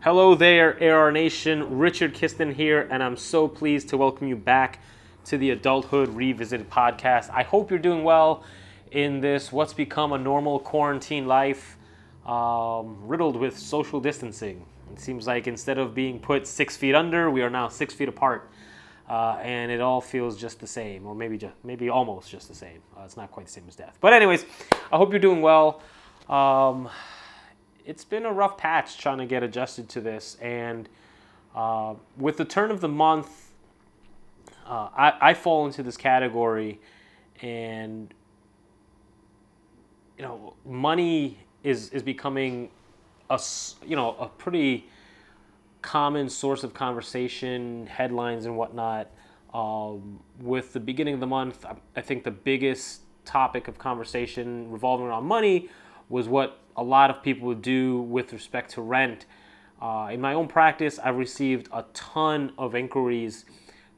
Hello there, AR Nation. Richard Kistner here, and I'm so pleased to welcome you back to the Adulthood Revisited Podcast. I hope you're doing well in this what's become a normal quarantine life riddled with social distancing. It seems like instead of being put 6 feet under, we are now 6 feet apart, and it all feels just the same, or maybe almost just the same. It's not quite the same as death. But anyways, I hope you're doing well. It's been a rough patch trying to get adjusted to this, and with the turn of the month, I fall into this category, and you know, money is becoming a pretty common source of conversation, headlines and whatnot. With the beginning of the month, I think the biggest topic of conversation revolving around money was what a lot of people do with respect to rent. In my own practice, I've received a ton of inquiries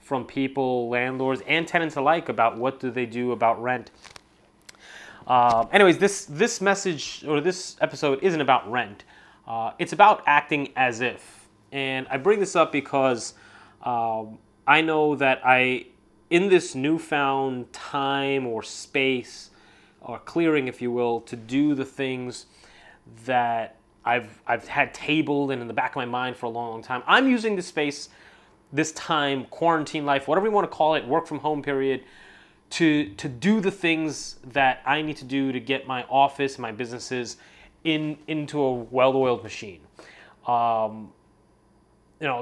from people, landlords, and tenants alike about what do they do about rent. Anyways, this message or this episode isn't about rent. It's about acting as if. And I bring this up because I know that in this newfound time or space or clearing, if you will, to do the things that I've had tabled and in the back of my mind for a long, long time. I'm using this space, this time, quarantine life, whatever you want to call it, work from home period, to do the things that I need to do to get my office, my businesses into a well-oiled machine.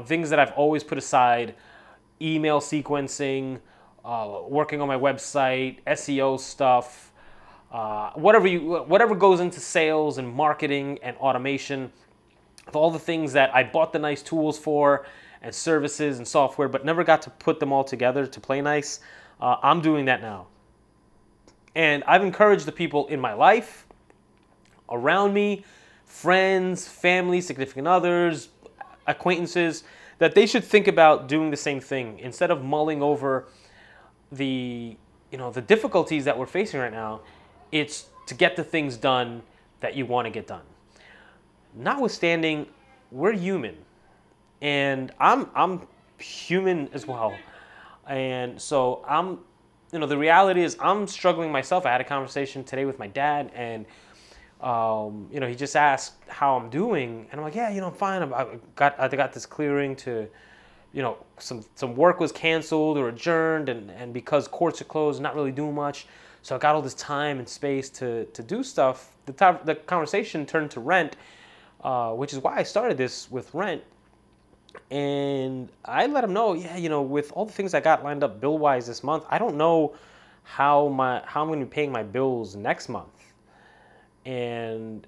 Things that I've always put aside, email sequencing, working on my website, SEO stuff, whatever goes into sales and marketing and automation, all the things that I bought the nice tools for and services and software, but never got to put them all together to play nice. I'm doing that now. And I've encouraged the people in my life, around me, friends, family, significant others, acquaintances, that they should think about doing the same thing instead of mulling over the difficulties that we're facing right now. It's to get the things done that you want to get done. Notwithstanding, we're human, and I'm human as well. And so the reality is I'm struggling myself. I had a conversation today with my dad, and he just asked how I'm doing, and I'm like, yeah, I'm fine. I got this clearing to, some work was canceled or adjourned, and because courts are closed, not really doing much. So I got all this time and space to do stuff. The conversation turned to rent, which is why I started this with rent. And I let him know, with all the things I got lined up bill-wise this month, I don't know how I'm going to be paying my bills next month. And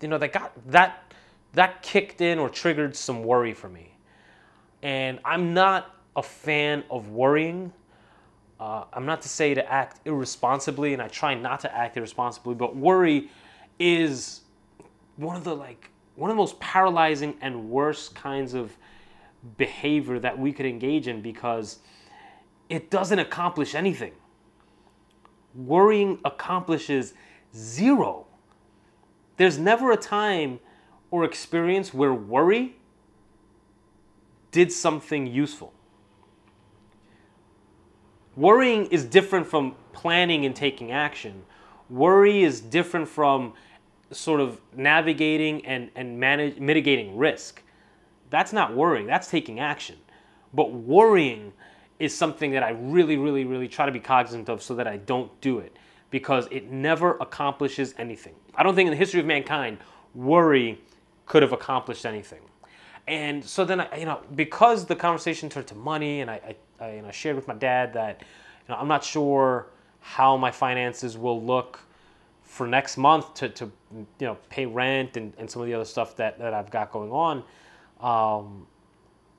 that kicked in or triggered some worry for me. And I'm not a fan of worrying. I'm not to say to act irresponsibly, and I try not to act irresponsibly, but worry is one of the most paralyzing and worst kinds of behavior that we could engage in, because it doesn't accomplish anything. Worrying accomplishes zero. There's never a time or experience where worry did something useful. Worrying is different from planning and taking action. Worry is different from sort of navigating and mitigating risk. That's not worrying. That's taking action. But worrying is something that I really, really, really try to be cognizant of so that I don't do it, because it never accomplishes anything. I don't think in the history of mankind, worry could have accomplished anything. And so then, because the conversation turned to money, and I shared with my dad that I'm not sure how my finances will look for next month to you know, pay rent and some of the other stuff that I've got going on,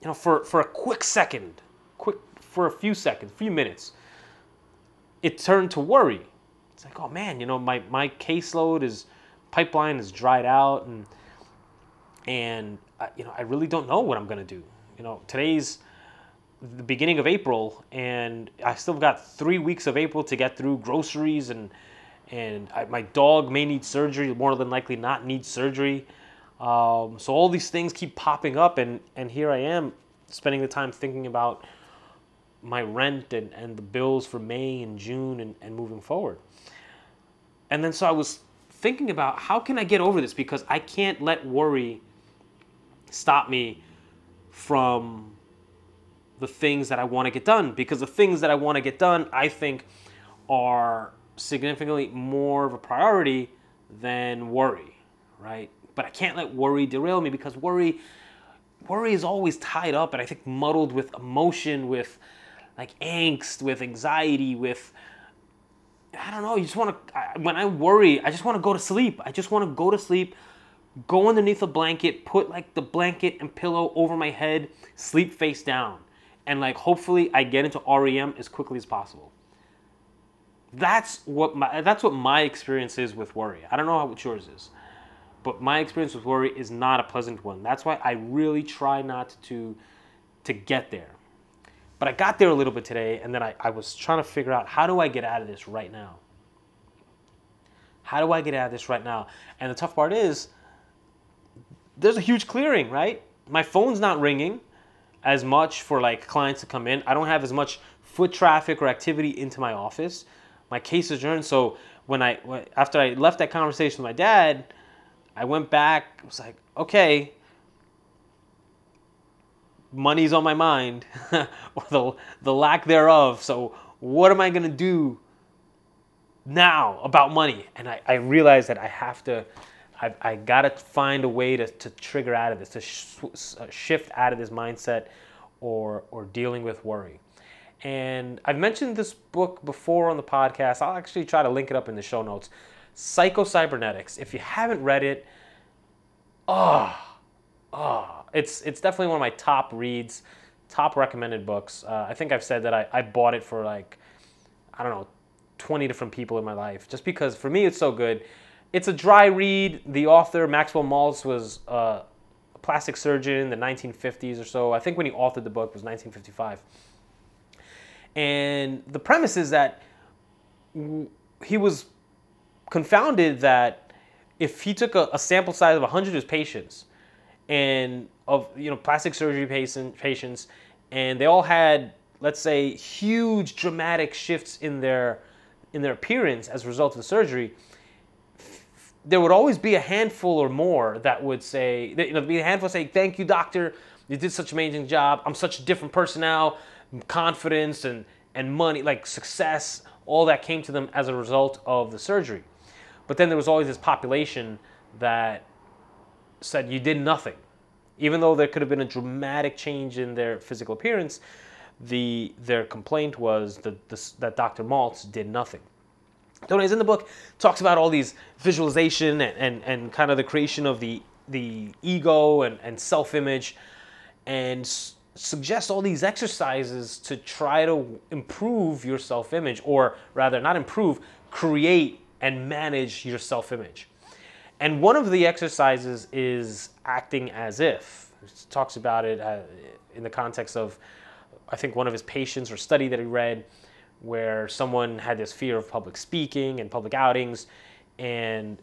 you know, for a few minutes, it turned to worry. It's like, oh man, you know, my caseload pipeline is dried out, and you know, I really don't know what I'm gonna do. You know, today's the beginning of April, and I still got 3 weeks of April to get through groceries, and my dog may need surgery, more than likely not need surgery. So all these things keep popping up, and here I am spending the time thinking about my rent and the bills for May and June and moving forward. And then so I was thinking about, how can I get over this? Because I can't let worry stop me from the things that I want to get done, because the things that I want to get done, I think, are significantly more of a priority than worry, right? But I can't let worry derail me, because worry is always tied up, and I think muddled with emotion, with like angst, with anxiety, with, I don't know, when I worry, I just want to go to sleep. Go underneath a blanket, put like the blanket and pillow over my head, sleep face down. And like, hopefully I get into REM as quickly as possible. That's what my experience is with worry. I don't know how what yours is, but my experience with worry is not a pleasant one. That's why I really try not to get there. But I got there a little bit today, and then I was trying to figure out, how do I get out of this right now? And the tough part is, there's a huge clearing, right? My phone's not ringing as much for like clients to come in. I don't have as much foot traffic or activity into my office. My case adjourned. So after I left that conversation with my dad, I went back. I was like, okay, money's on my mind, or the lack thereof. So what am I gonna do now about money? And I realized that I have to. I gotta find a way to trigger out of this, to shift out of this mindset or dealing with worry. And I've mentioned this book before on the podcast. I'll actually try to link it up in the show notes. Psycho-Cybernetics. If you haven't read it, it's definitely one of my top reads, top recommended books. I think I've said that I bought it for like, I don't know, 20 different people in my life, just because for me it's so good. It's a dry read. The author, Maxwell Maltz, was a plastic surgeon in the 1950s or so. I think when he authored the book was 1955. And the premise is that he was confounded that if he took a sample size of 100 of his patients, and of, you know, plastic surgery patients, and they all had, let's say, huge dramatic shifts in their appearance as a result of the surgery, there would always be a handful or more that would say, you know, be a handful saying, "Thank you, doctor. You did such an amazing job. I'm such a different person now. Confidence and money, like success, all that came to them as a result of the surgery." But then there was always this population that said, "You did nothing," even though there could have been a dramatic change in their physical appearance. Their complaint was that Dr. Maltz did nothing. Tony's in the book, talks about all these visualization and kind of the creation of the ego and self-image, and suggests all these exercises to try to improve your self-image, or rather not improve, create and manage your self-image. And one of the exercises is acting as if. He talks about it in the context of, I think, one of his patients or study that he read, where someone had this fear of public speaking and public outings, and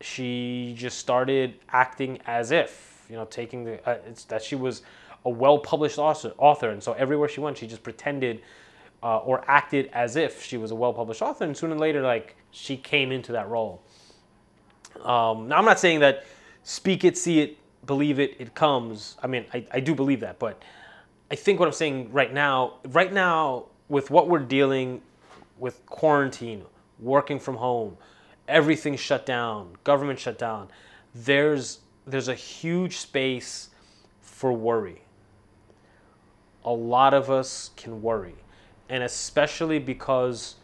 she just started acting as if, you know, taking that she was a well-published author, and so everywhere she went, she just pretended or acted as if she was a well-published author, and sooner or later, like, she came into that role. Now, I'm not saying that speak it, see it, believe it, it comes. I mean, I do believe that, but I think what I'm saying right now, with what we're dealing with, quarantine, working from home, everything shut down, government shut down, there's a huge space for worry. A lot of us can worry, and especially because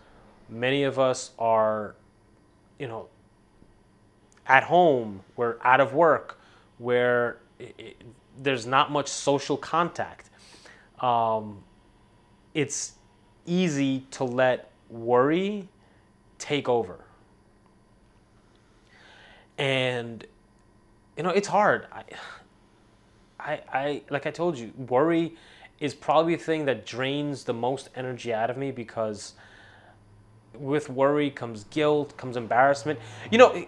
many of us are, you know, at home, we're out of work, where there's not much social contact. It's easy to let worry take over. And, you know, it's hard. I like I told you, worry is probably the thing that drains the most energy out of me, because with worry comes guilt, comes embarrassment. You know,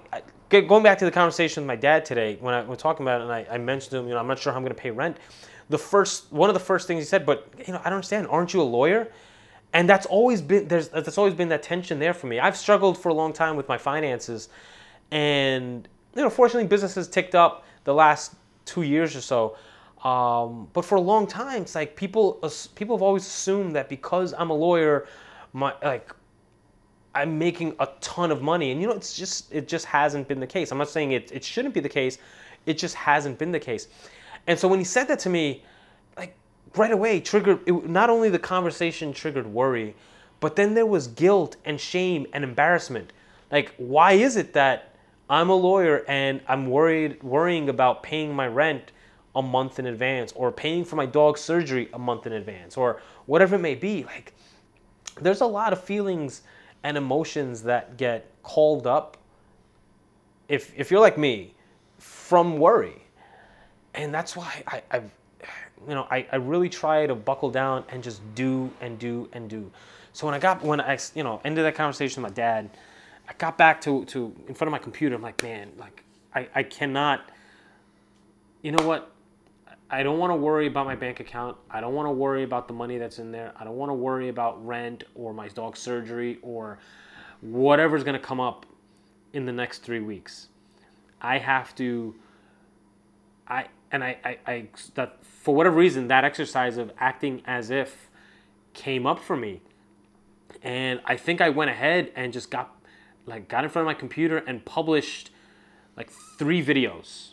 going back to the conversation with my dad today, when I was talking about it, and I mentioned to him, you know, I'm not sure how I'm going to pay rent. One of the first things he said, but, you know, I don't understand. Aren't you a lawyer? And that's always been that tension there for me. I've struggled for a long time with my finances, and, you know, fortunately, business has ticked up the last 2 years or so. But for a long time, it's like people have always assumed that because I'm a lawyer, I'm making a ton of money. And, you know, it just hasn't been the case. I'm not saying it shouldn't be the case. It just hasn't been the case. And so when he said that to me, like, right away triggered, not only the conversation triggered worry, but then there was guilt and shame and embarrassment. Like, why is it that I'm a lawyer and I'm worrying about paying my rent a month in advance, or paying for my dog's surgery a month in advance, or whatever it may be? Like, there's a lot of feelings and emotions that get called up, if you're like me, from worry. And that's why I really try to buckle down and just do and do and do. So when I ended that conversation with my dad, I got back to in front of my computer. I'm like, man, like, I cannot, you know what? I don't want to worry about my bank account. I don't want to worry about the money that's in there. I don't want to worry about rent or my dog's surgery or whatever's going to come up in the next 3 weeks. I have to, that for whatever reason, that exercise of acting as if came up for me. And I think I went ahead and just got in front of my computer and published like 3 videos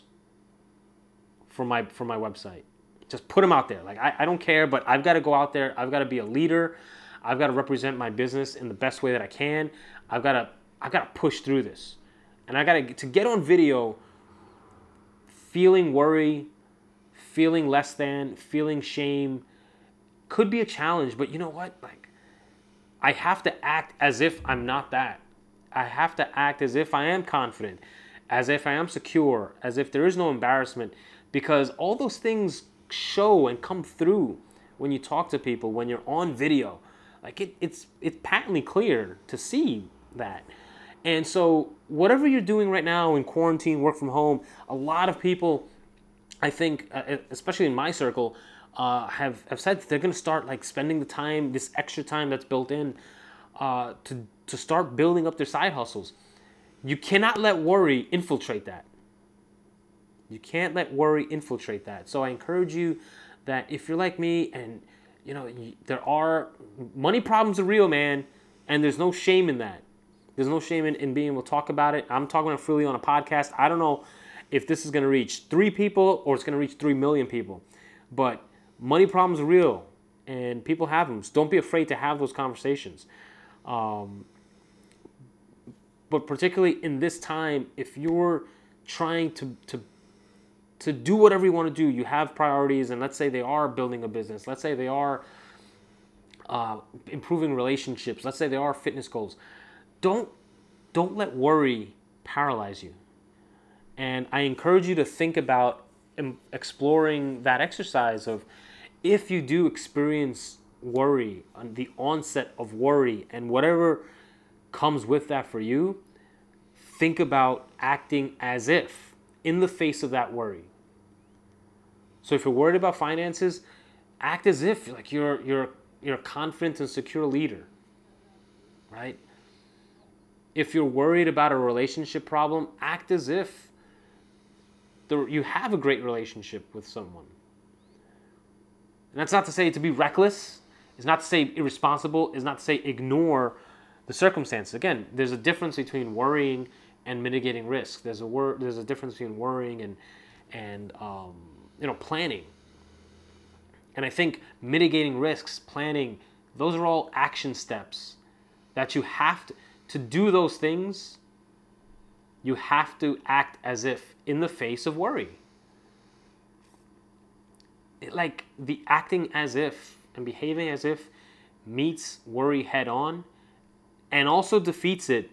for my website. Just put them out there. Like, I don't care, but I've got to go out there. I've got to be a leader. I've got to represent my business in the best way that I can. I've got to push through this. And I got to get on video feeling worry, feeling less than, feeling shame could be a challenge, but you know what? Like, I have to act as if I'm not that. I have to act as if I am confident, as if I am secure, as if there is no embarrassment, because all those things show and come through when you talk to people, when you're on video. Like, it's patently clear to see that. And so whatever you're doing right now in quarantine, work from home, a lot of people, I think, especially in my circle, have said that they're going to start, like, spending the time, this extra time that's built in, to start building up their side hustles. You cannot let worry infiltrate that. You can't let worry infiltrate that. So I encourage you that if you're like me and, you know, there are money problems are real, man, and there's no shame in that. There's no shame in being able to talk about it. I'm talking about freely on a podcast. I don't know if this is going to reach 3 people or it's going to reach 3 million people, but money problems are real and people have them. So don't be afraid to have those conversations. But particularly in this time, if you're trying to do whatever you want to do, you have priorities, and let's say they are building a business, let's say they are improving relationships, let's say they are fitness goals, don't let worry paralyze you. And I encourage you to think about exploring that exercise of, if you do experience worry, the onset of worry, and whatever comes with that for you, think about acting as if in the face of that worry. So if you're worried about finances, act as if, like, you're a confident and secure leader, right? If you're worried about a relationship problem, act as if you have a great relationship with someone. And that's not to say to be reckless. It's not to say irresponsible. It's not to say ignore the circumstances. Again, there's a difference between worrying and mitigating risk. There's a difference between worrying and you know, planning. And I think mitigating risks, planning, those are all action steps that you have to do those things. You have to act as if in the face of worry. It, like, the acting as if and behaving as if meets worry head on and also defeats it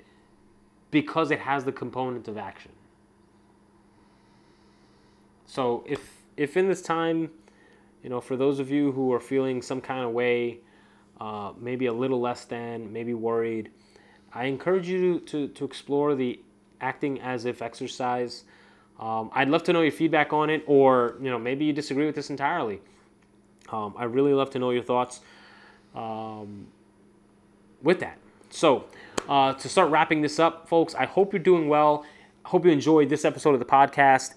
because it has the component of action. So if in this time, you know, for those of you who are feeling some kind of way, maybe a little less than, maybe worried, I encourage you to explore the acting as if exercise. I'd love to know your feedback on it, or, you know, maybe you disagree with this entirely. I'd really love to know your thoughts with that. So to start wrapping this up, folks, I hope you're doing well. I hope you enjoyed this episode of the podcast.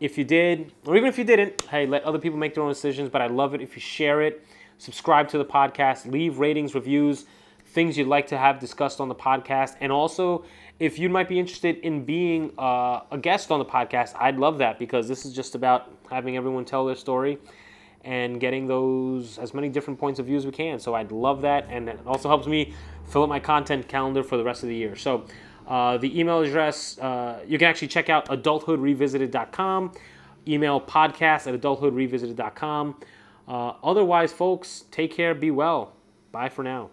If you did, or even if you didn't, hey, let other people make their own decisions, but I love it if you share it. Subscribe to the podcast, leave ratings, reviews, things you'd like to have discussed on the podcast. And also, if you might be interested in being a guest on the podcast, I'd love that, because this is just about having everyone tell their story and getting those, as many different points of view as we can. So I'd love that, and it also helps me fill up my content calendar for the rest of the year. So the email address, you can actually check out adulthoodrevisited.com, email podcast at adulthoodrevisited.com. Otherwise, folks, take care, be well. Bye for now.